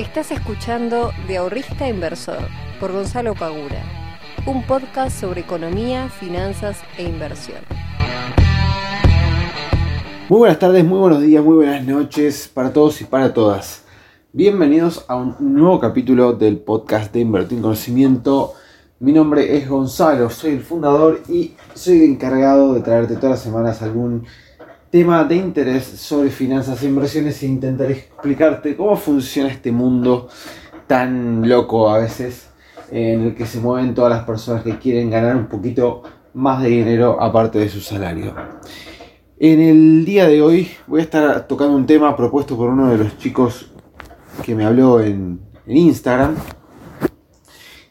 Estás escuchando de Ahorrista Inversor por Gonzalo Pagura, un podcast sobre economía, finanzas e inversión. Muy buenas tardes, muy buenos días, muy buenas noches para todos y para todas. Bienvenidos a un nuevo capítulo del podcast de Invertir en Conocimiento. Mi nombre es Gonzalo, soy el fundador y soy el encargado de traerte todas las semanas algún tema de interés sobre finanzas e inversiones e intentaré explicarte cómo funciona este mundo tan loco a veces en el que se mueven todas las personas que quieren ganar un poquito más de dinero aparte de su salario. En el día de hoy voy a estar tocando un tema propuesto por uno de los chicos que me habló en Instagram,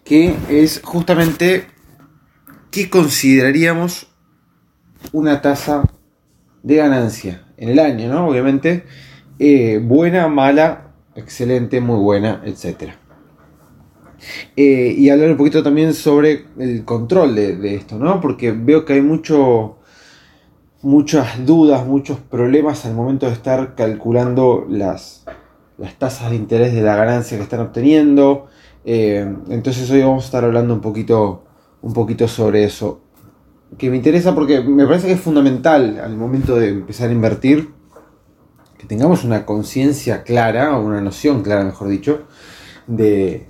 que es justamente qué consideraríamos una tasa de ganancia en el año, ¿no? Obviamente, buena, mala, excelente, muy buena, etc. Y hablar un poquito también sobre el control de esto, ¿no? Porque veo que hay muchas dudas, muchos problemas al momento de estar calculando las tasas de interés de la ganancia que están obteniendo. Entonces hoy vamos a estar hablando un poquito sobre eso, que me interesa porque me parece que es fundamental al momento de empezar a invertir que tengamos una conciencia clara, o una noción clara, mejor dicho, de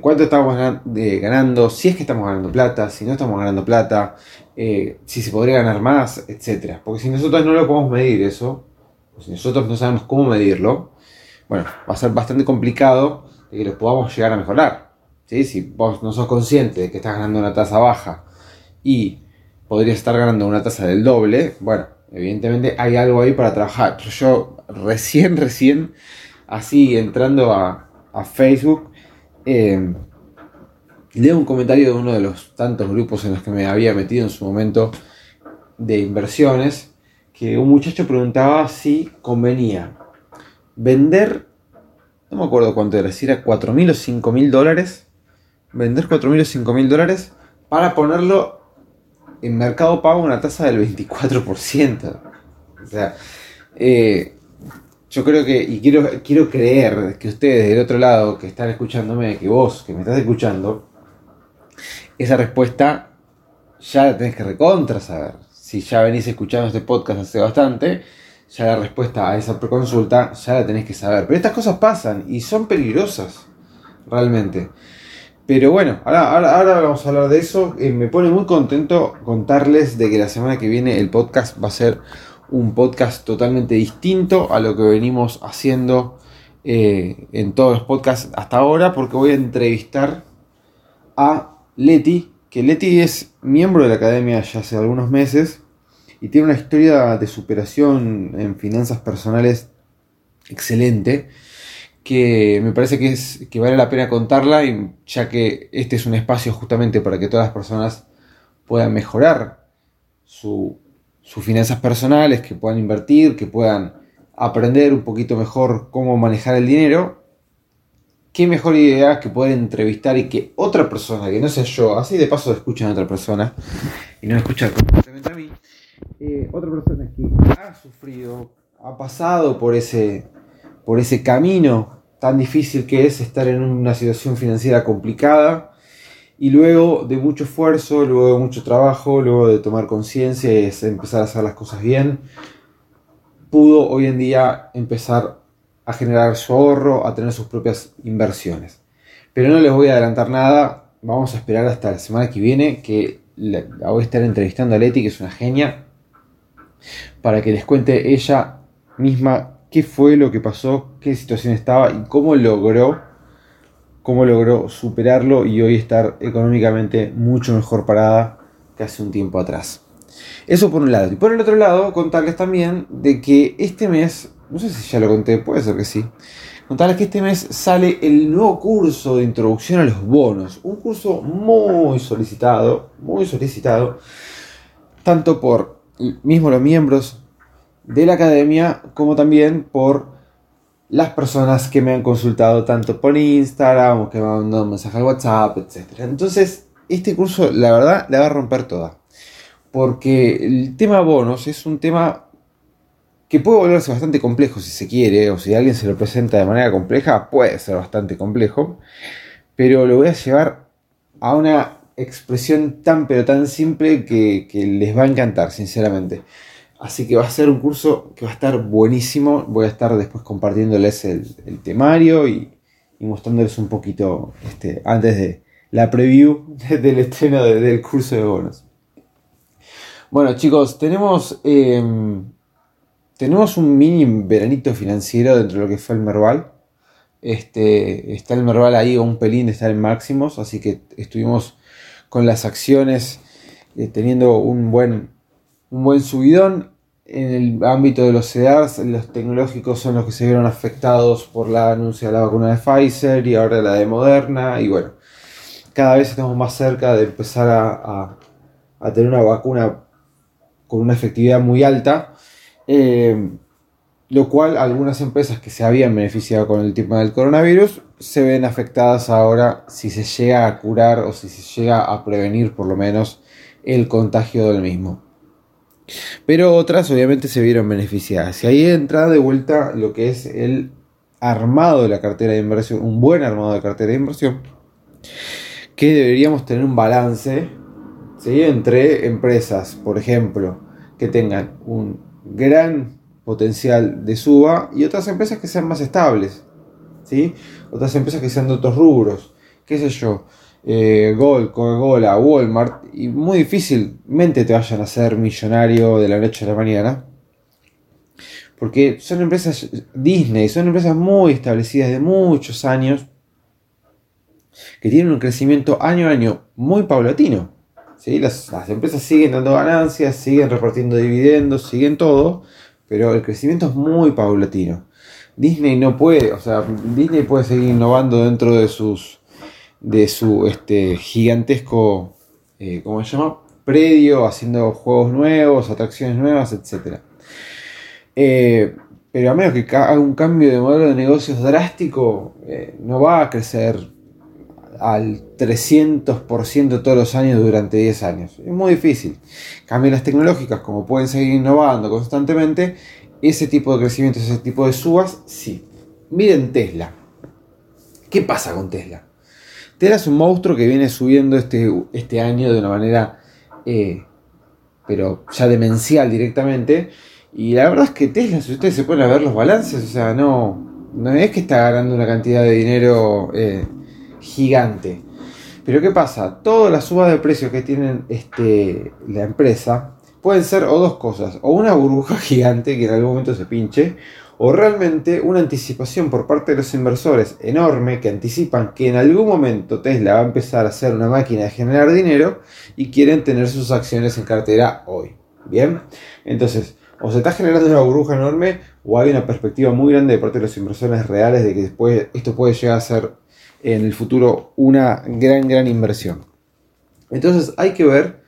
cuánto estamos ganando, si es que estamos ganando plata, si no estamos ganando plata, si se podría ganar más, etc. Porque si nosotros no lo podemos medir eso, o si nosotros no sabemos cómo medirlo, bueno, va a ser bastante complicado de que los podamos llegar a mejorar, ¿sí? Si vos no sos consciente de que estás ganando una tasa baja y podrías estar ganando una tasa del doble, bueno, evidentemente hay algo ahí para trabajar. Pero yo recién, así entrando a Facebook, leo un comentario de uno de los tantos grupos en los que me había metido en su momento de inversiones, que un muchacho preguntaba si convenía vender, no me acuerdo cuánto era, si era $4,000 o $5,000, vender $4,000 o $5,000 para ponerlo en Mercado Pago una tasa del 24%. O sea, yo creo que, y quiero creer que ustedes del otro lado que están escuchándome, que vos que me estás escuchando, esa respuesta ya la tenés que recontra saber. Si ya venís escuchando este podcast hace bastante, ya la respuesta a esa preconsulta ya la tenés que saber. Pero estas cosas pasan y son peligrosas, realmente. Pero bueno, ahora vamos a hablar de eso. Me pone muy contento contarles de que la semana que viene el podcast va a ser un podcast totalmente distinto a lo que venimos haciendo en todos los podcasts hasta ahora, porque voy a entrevistar a Leti, que Leti es miembro de la academia ya hace algunos meses y tiene una historia de superación en finanzas personales excelente, que me parece que vale la pena contarla, y ya que este es un espacio justamente para que todas las personas puedan mejorar sus finanzas personales, que puedan invertir, que puedan aprender un poquito mejor cómo manejar el dinero. Qué mejor idea que poder entrevistar y que otra persona, que no sea yo, así de paso escuchan a otra persona y no escuchan completamente a mí, otra persona que ha sufrido, ha pasado por ese camino tan difícil que es estar en una situación financiera complicada, y luego de mucho esfuerzo, luego de mucho trabajo, luego de tomar conciencia y empezar a hacer las cosas bien, pudo hoy en día empezar a generar su ahorro, a tener sus propias inversiones. Pero no les voy a adelantar nada, vamos a esperar hasta la semana que viene, que la voy a estar entrevistando a Leti, que es una genia, para que les cuente ella misma qué fue lo que pasó, qué situación estaba y cómo logró superarlo y hoy estar económicamente mucho mejor parada que hace un tiempo atrás. Eso por un lado. Y por el otro lado, contarles también de que este mes, no sé si ya lo conté, puede ser que sí, contarles que este mes sale el nuevo curso de introducción a los bonos. Un curso muy solicitado, tanto por mismo los miembros de la academia, como también por las personas que me han consultado tanto por Instagram o que me han mandado un mensaje al WhatsApp, etc. Entonces, este curso, la verdad, la va a romper toda, porque el tema bonos es un tema que puede volverse bastante complejo si se quiere, o si alguien se lo presenta de manera compleja, puede ser bastante complejo, pero lo voy a llevar a una expresión tan pero tan simple que les va a encantar, sinceramente. Así que va a ser un curso que va a estar buenísimo. Voy a estar después compartiéndoles el temario y mostrándoles un poquito antes de la preview del estreno del curso de bonos. Bueno, chicos, tenemos un mini veranito financiero dentro de lo que fue el Merval. Está el Merval ahí un pelín de estar en máximos, así que estuvimos con las acciones teniendo un buen subidón. En el ámbito de los CDRs, los tecnológicos son los que se vieron afectados por la anuncia de la vacuna de Pfizer y ahora la de Moderna. Y bueno, cada vez estamos más cerca de empezar a tener una vacuna con una efectividad muy alta, lo cual algunas empresas que se habían beneficiado con el tema del coronavirus se ven afectadas ahora si se llega a curar o si se llega a prevenir por lo menos el contagio del mismo. Pero otras obviamente se vieron beneficiadas. Y ahí entra de vuelta lo que es el armado de la cartera de inversión, un buen armado de cartera de inversión, que deberíamos tener un balance, ¿sí?, entre empresas, por ejemplo, que tengan un gran potencial de suba y otras empresas que sean más estables, ¿sí?, otras empresas que sean de otros rubros, qué sé yo, Gol, Coca-Cola, Walmart, y muy difícilmente te vayan a hacer millonario de la noche a la mañana, porque son empresas Disney, son empresas muy establecidas de muchos años, que tienen un crecimiento año a año muy paulatino, ¿sí? Las empresas siguen dando ganancias, siguen repartiendo dividendos, siguen todo, pero el crecimiento es muy paulatino. Disney no puede, o sea, Disney puede seguir innovando dentro de su gigantesco, ¿cómo se llama?, predio, haciendo juegos nuevos, atracciones nuevas, etc. Pero a menos que haga un cambio de modelo de negocios drástico, no va a crecer al 300% todos los años durante 10 años. Es muy difícil. Cambian las tecnológicas, como pueden seguir innovando constantemente, ese tipo de crecimientos, ese tipo de subas, sí. Miren Tesla. ¿Qué pasa con Tesla? Tesla es un monstruo que viene subiendo este año de una manera, pero ya demencial directamente. Y la verdad es que Tesla, si ustedes se ponen a ver los balances, o sea, no es que está ganando una cantidad de dinero gigante. Pero ¿qué pasa? Todas las subas de precios que tienen la empresa pueden ser o dos cosas: o una burbuja gigante que en algún momento se pinche, o realmente una anticipación por parte de los inversores enorme, que anticipan que en algún momento Tesla va a empezar a ser una máquina de generar dinero y quieren tener sus acciones en cartera hoy. Bien, entonces o se está generando una burbuja enorme, o hay una perspectiva muy grande de parte de los inversores reales de que después esto puede llegar a ser en el futuro una gran inversión. Entonces hay que ver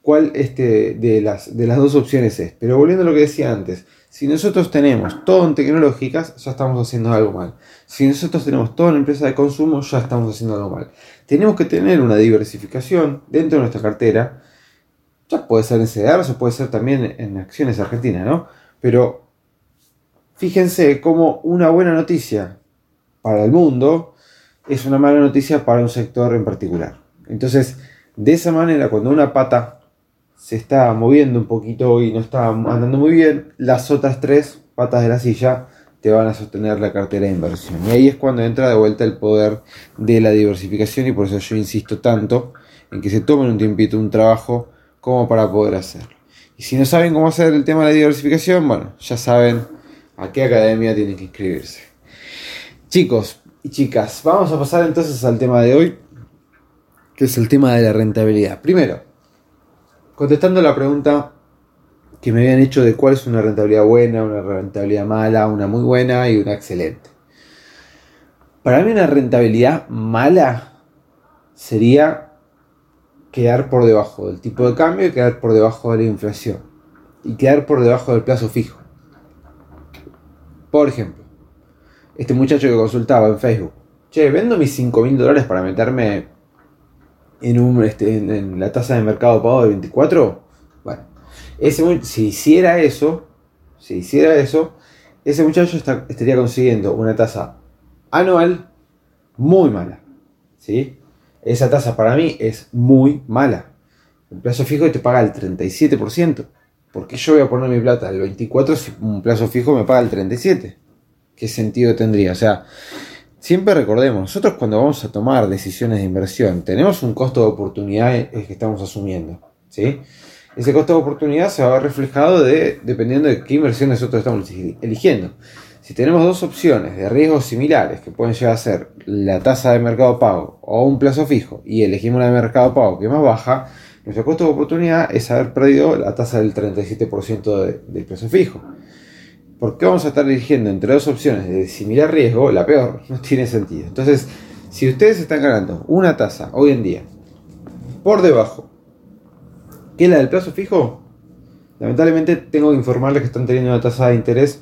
cuál de las dos opciones es. Pero volviendo a lo que decía antes, si nosotros tenemos todo en tecnológicas, ya estamos haciendo algo mal. Si nosotros tenemos todo en empresa de consumo, ya estamos haciendo algo mal. Tenemos que tener una diversificación dentro de nuestra cartera. Ya puede ser en CDRs o puede ser también en acciones argentinas, ¿no? Pero fíjense cómo una buena noticia para el mundo es una mala noticia para un sector en particular. Entonces, de esa manera, cuando una pata se está moviendo un poquito y no está andando muy bien, las otras tres patas de la silla te van a sostener la cartera de inversión. Y ahí es cuando entra de vuelta el poder de la diversificación, y por eso yo insisto tanto en que se tomen un tiempito, un trabajo, como para poder hacerlo. Y si no saben cómo hacer el tema de la diversificación, bueno, ya saben a qué academia tienen que inscribirse. Chicos y chicas, vamos a pasar entonces al tema de hoy, que es el tema de la rentabilidad. Primero, contestando la pregunta que me habían hecho de cuál es una rentabilidad buena, una rentabilidad mala, una muy buena y una excelente. Para mí una rentabilidad mala sería quedar por debajo del tipo de cambio y quedar por debajo de la inflación y quedar por debajo del plazo fijo. Por ejemplo, este muchacho que consultaba en Facebook: che, vendo mis $5.000 para meterme en la tasa de mercado pago de 24. Bueno, si hiciera eso, si hiciera eso, ese muchacho estaría consiguiendo una tasa anual muy mala, ¿sí? Esa tasa para mí es muy mala. El plazo fijo te paga el 37%. ¿Por qué yo voy a poner mi plata al 24% si un plazo fijo me paga el 37%? ¿Qué sentido tendría? O sea, siempre recordemos, nosotros cuando vamos a tomar decisiones de inversión, tenemos un costo de oportunidad que estamos asumiendo, ¿sí? Ese costo de oportunidad se va a ver reflejado dependiendo de qué inversión nosotros estamos eligiendo. Si tenemos dos opciones de riesgos similares, que pueden llegar a ser la tasa de mercado pago o un plazo fijo, y elegimos la de mercado pago que es más baja, nuestro costo de oportunidad es haber perdido la tasa del 37% del plazo fijo. ¿Por qué vamos a estar eligiendo entre dos opciones de similar riesgo la peor? No tiene sentido. Entonces, si ustedes están ganando una tasa hoy en día por debajo que es la del plazo fijo, lamentablemente tengo que informarles que están teniendo una tasa de interés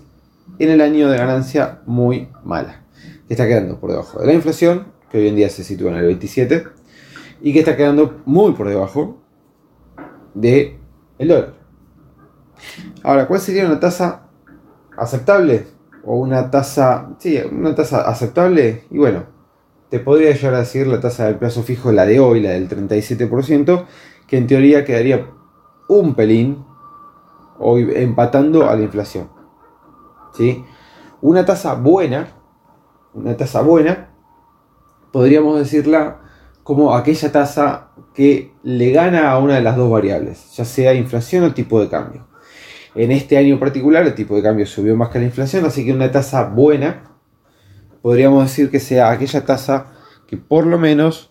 en el año de ganancia muy mala, que está quedando por debajo de la inflación, que hoy en día se sitúa en el 27%, y que está quedando muy por debajo del dólar. Ahora, ¿cuál sería una tasa aceptable? O una tasa, sí, una tasa aceptable. Y bueno, te podría llegar a decir la tasa del plazo fijo, la de hoy, la del 37%, que en teoría quedaría un pelín hoy empatando a la inflación, ¿sí? Una tasa buena, podríamos decirla como aquella tasa que le gana a una de las dos variables, ya sea inflación o tipo de cambio. En este año en particular el tipo de cambio subió más que la inflación, así que una tasa buena podríamos decir que sea aquella tasa que por lo menos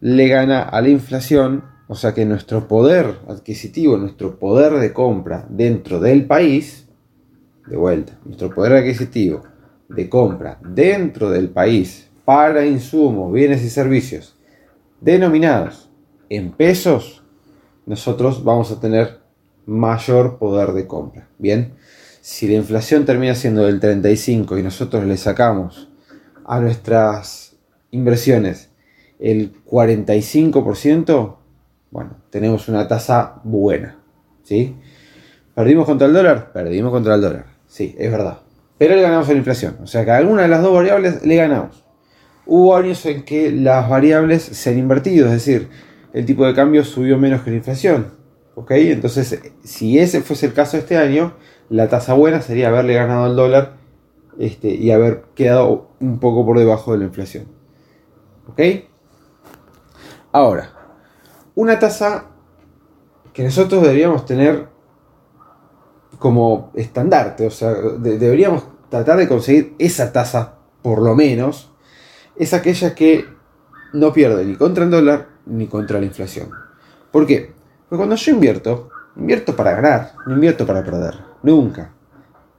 le gana a la inflación. O sea que nuestro poder adquisitivo, nuestro poder de compra dentro del país, de vuelta, nuestro poder adquisitivo de compra dentro del país para insumos, bienes y servicios denominados en pesos, nosotros vamos a tener mayor poder de compra. Bien, si la inflación termina siendo del 35% y nosotros le sacamos a nuestras inversiones el 45%, bueno, tenemos una tasa buena, ¿sí? ¿Perdimos contra el dólar? Perdimos contra el dólar, sí, es verdad. Pero le ganamos a la inflación, o sea que a alguna de las dos variables le ganamos. Hubo años en que las variables se han invertido, es decir, el tipo de cambio subió menos que la inflación, ¿ok? Entonces, si ese fuese el caso este año, la tasa buena sería haberle ganado al dólar y haber quedado un poco por debajo de la inflación, ¿ok? Ahora, una tasa que nosotros deberíamos tener como estandarte, o sea, deberíamos tratar de conseguir esa tasa, por lo menos, es aquella que no pierde ni contra el dólar ni contra la inflación. ¿Por qué? Porque cuando yo invierto para ganar, no invierto para perder, nunca.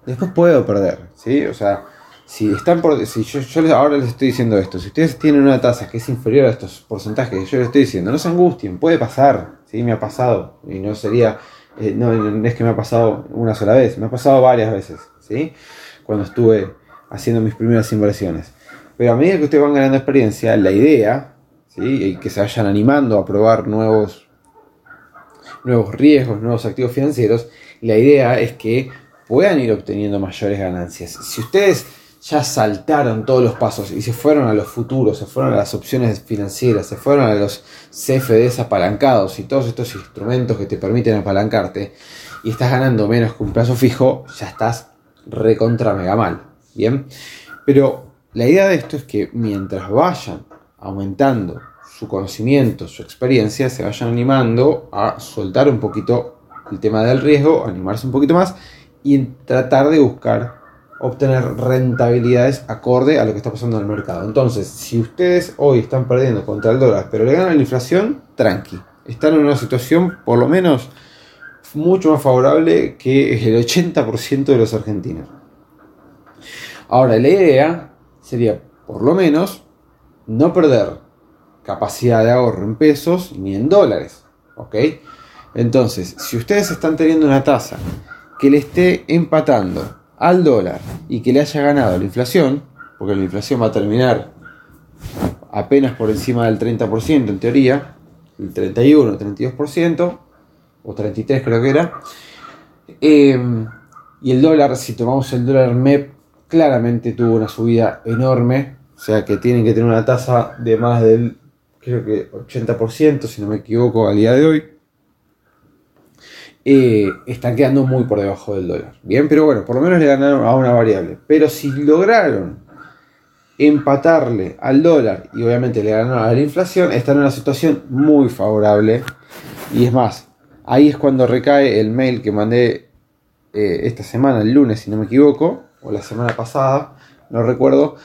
Después puedo perder, ¿sí? O sea, Si yo ahora les estoy diciendo esto, si ustedes tienen una tasa que es inferior a estos porcentajes que yo les estoy diciendo, no se angustien, puede pasar, ¿sí? Me ha pasado, y no sería, no es que me ha pasado una sola vez, me ha pasado varias veces, ¿sí? Cuando estuve haciendo mis primeras inversiones. Pero a medida que ustedes van ganando experiencia, la idea, ¿sí? Y que se vayan animando a probar nuevos riesgos, nuevos activos financieros, la idea es que puedan ir obteniendo mayores ganancias. Si ustedes ya saltaron todos los pasos y se fueron a los futuros, se fueron a las opciones financieras, se fueron a los CFDs apalancados y todos estos instrumentos que te permiten apalancarte y estás ganando menos que un plazo fijo, ya estás recontra mega mal, ¿bien? Pero la idea de esto es que mientras vayan aumentando su conocimiento, su experiencia, se vayan animando a soltar un poquito el tema del riesgo, animarse un poquito más y tratar de buscar obtener rentabilidades acorde a lo que está pasando en el mercado. Entonces, si ustedes hoy están perdiendo contra el dólar, pero le ganan la inflación, tranqui. Están en una situación, por lo menos, mucho más favorable que el 80% de los argentinos. Ahora, la idea sería, por lo menos, no perder capacidad de ahorro en pesos ni en dólares, ¿ok? Entonces, si ustedes están teniendo una tasa que le esté empatando al dólar y que le haya ganado la inflación, porque la inflación va a terminar apenas por encima del 30% en teoría, el 31, 32% o 33 creo que era, Y el dólar, si tomamos el dólar MEP, claramente tuvo una subida enorme. O sea que tienen que tener una tasa de más del, creo que 80%, si no me equivoco, al día de hoy. Están quedando muy por debajo del dólar. Bien, pero bueno, por lo menos le ganaron a una variable. Pero si lograron empatarle al dólar y obviamente le ganaron a la inflación, están en una situación muy favorable. Y es más, ahí es cuando recae el mail que mandé esta semana, el lunes, si no me equivoco, o la semana pasada, no recuerdo,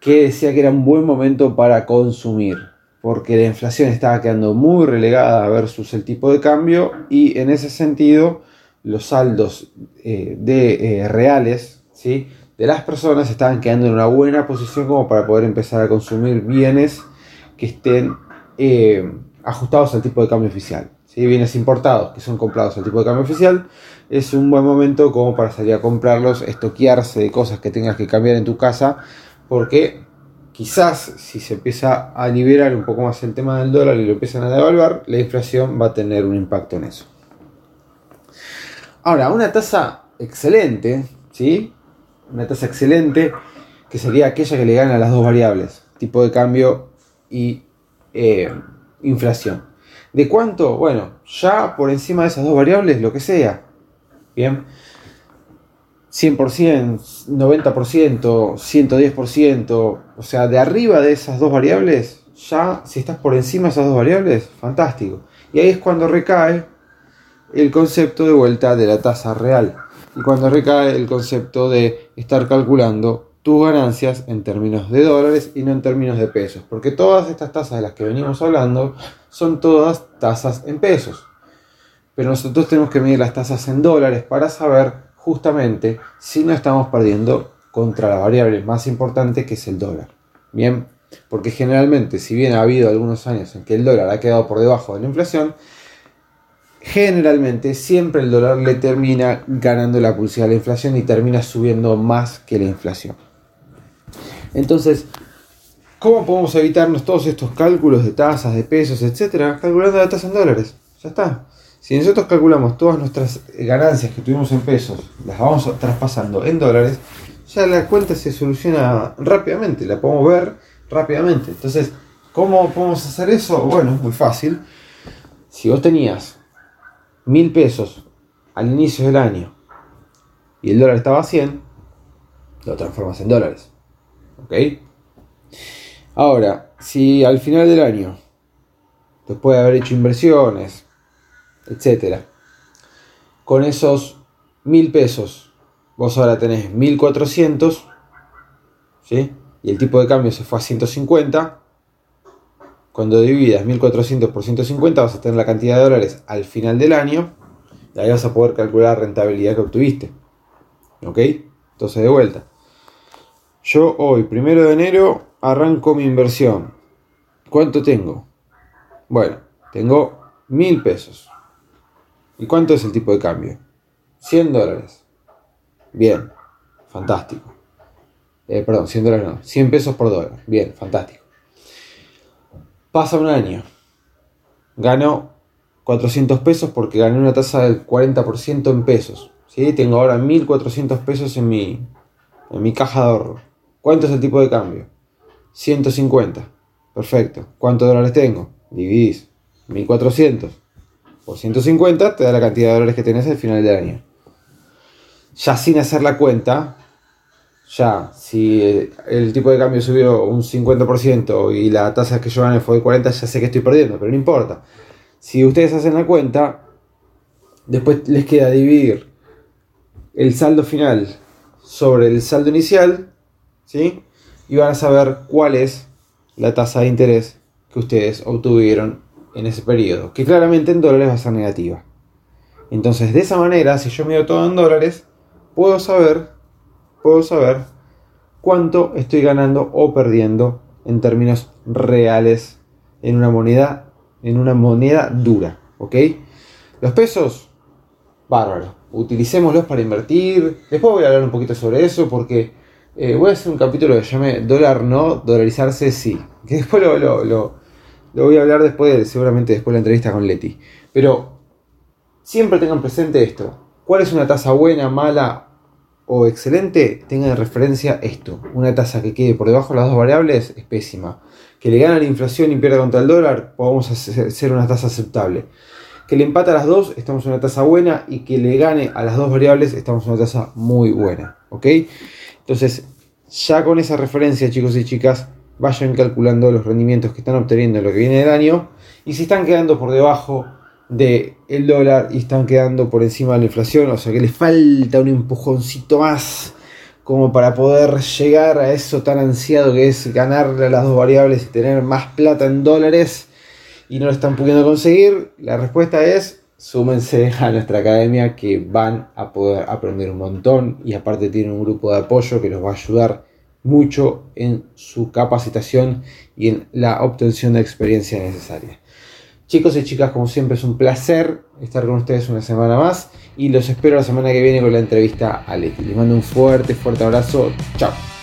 que decía que era un buen momento para consumir, porque la inflación estaba quedando muy relegada versus el tipo de cambio, y en ese sentido los saldos reales, ¿sí?, de las personas estaban quedando en una buena posición como para poder empezar a consumir bienes que estén ajustados al tipo de cambio oficial, ¿sí? Bienes importados que son comprados al tipo de cambio oficial, es un buen momento como para salir a comprarlos, estoquearse de cosas que tengas que cambiar en tu casa, porque quizás si se empieza a liberar un poco más el tema del dólar y lo empiezan a devaluar, la inflación va a tener un impacto en eso. Ahora, una tasa excelente, ¿sí?, una tasa excelente que sería aquella que le gana a las dos variables, tipo de cambio y inflación. ¿De cuánto? Bueno, ya por encima de esas dos variables, lo que sea. Bien. 100%, 90%, 110%, o sea, de arriba de esas dos variables, ya si estás por encima de esas dos variables, fantástico. Y ahí es cuando recae el concepto de vuelta de la tasa real. Y cuando recae el concepto de estar calculando tus ganancias en términos de dólares y no en términos de pesos. Porque todas estas tasas de las que venimos hablando son todas tasas en pesos. Pero nosotros tenemos que medir las tasas en dólares para saber justamente si no estamos perdiendo contra la variable más importante, que es el dólar. Bien, porque generalmente, si bien ha habido algunos años en que el dólar ha quedado por debajo de la inflación, generalmente siempre el dólar le termina ganando la pulsada a la inflación y termina subiendo más que la inflación. Entonces, ¿cómo podemos evitarnos todos estos cálculos de tasas, de pesos, etcétera? Calculando la tasa en dólares, ya está. Si nosotros calculamos todas nuestras ganancias que tuvimos en pesos, las vamos traspasando en dólares, ya la cuenta se soluciona rápidamente, la podemos ver rápidamente. Entonces, ¿cómo podemos hacer eso? Bueno, es muy fácil. Si vos tenías 1.000 pesos al inicio del año y el dólar estaba a 100, lo transformas en dólares. ¿Ok? Ahora, si al final del año, después de haber hecho inversiones, etcétera, con esos 1.000 pesos vos ahora tenés 1.400, ¿sí?, y el tipo de cambio se fue a 150, cuando dividas 1.400 por 150 vas a tener la cantidad de dólares al final del año, y ahí vas a poder calcular la rentabilidad que obtuviste. ¿Ok? Entonces, de vuelta, yo hoy, 1 de enero, arranco mi inversión. ¿Cuánto tengo? Bueno, tengo 1.000 pesos. ¿Y cuánto es el tipo de cambio? 100 dólares. Bien, fantástico. 100 pesos por dólar. Bien, fantástico. Pasa un año. Gano 400 pesos porque gané una tasa del 40% en pesos, ¿sí? Tengo ahora 1.400 pesos en mi caja de ahorro. ¿Cuánto es el tipo de cambio? 150. Perfecto. ¿Cuántos dólares tengo? Dividís 1.400. Por 150 te da la cantidad de dólares que tenés al final del año. Ya sin hacer la cuenta, ya si el tipo de cambio subió un 50% y la tasa que yo gané fue de 40, ya sé que estoy perdiendo, pero no importa. Si ustedes hacen la cuenta, después les queda dividir el saldo final sobre el saldo inicial, ¿sí?, y van a saber cuál es la tasa de interés que ustedes obtuvieron en ese periodo, que claramente en dólares va a ser negativa. Entonces, de esa manera, si yo mido todo en dólares, puedo saber cuánto estoy ganando o perdiendo en términos reales en una moneda dura. ¿Ok? Los pesos, bárbaro, utilicémoslos para invertir. Después voy a hablar un poquito sobre eso, porque voy a hacer un capítulo que llame dólar no, dolarizarse sí, que después lo voy a hablar después, seguramente después de la entrevista con Leti. Pero siempre tengan presente esto. ¿Cuál es una tasa buena, mala o excelente, tengan en referencia esto. Una tasa que quede por debajo de las dos variables es pésima. Que le gane la inflación y pierda contra el dólar, podemos hacer una tasa aceptable. Que le empate a las dos, estamos en una tasa buena. Y que le gane a las dos variables, estamos en una tasa muy buena. ¿Ok? Entonces, ya con esa referencia, chicos y chicas, vayan calculando los rendimientos que están obteniendo en lo que viene del año. Y si están quedando por debajo del dólar y están quedando por encima de la inflación, o sea que les falta un empujoncito más como para poder llegar a eso tan ansiado que es ganarle a las dos variables y tener más plata en dólares, y no lo están pudiendo conseguir, la respuesta es: súmense a nuestra academia, que van a poder aprender un montón, y aparte tienen un grupo de apoyo que los va a ayudar mucho en su capacitación y en la obtención de experiencia necesaria. Chicos y chicas, como siempre es un placer estar con ustedes una semana más, y los espero la semana que viene con la entrevista a Leti. Les mando un fuerte abrazo. Chao.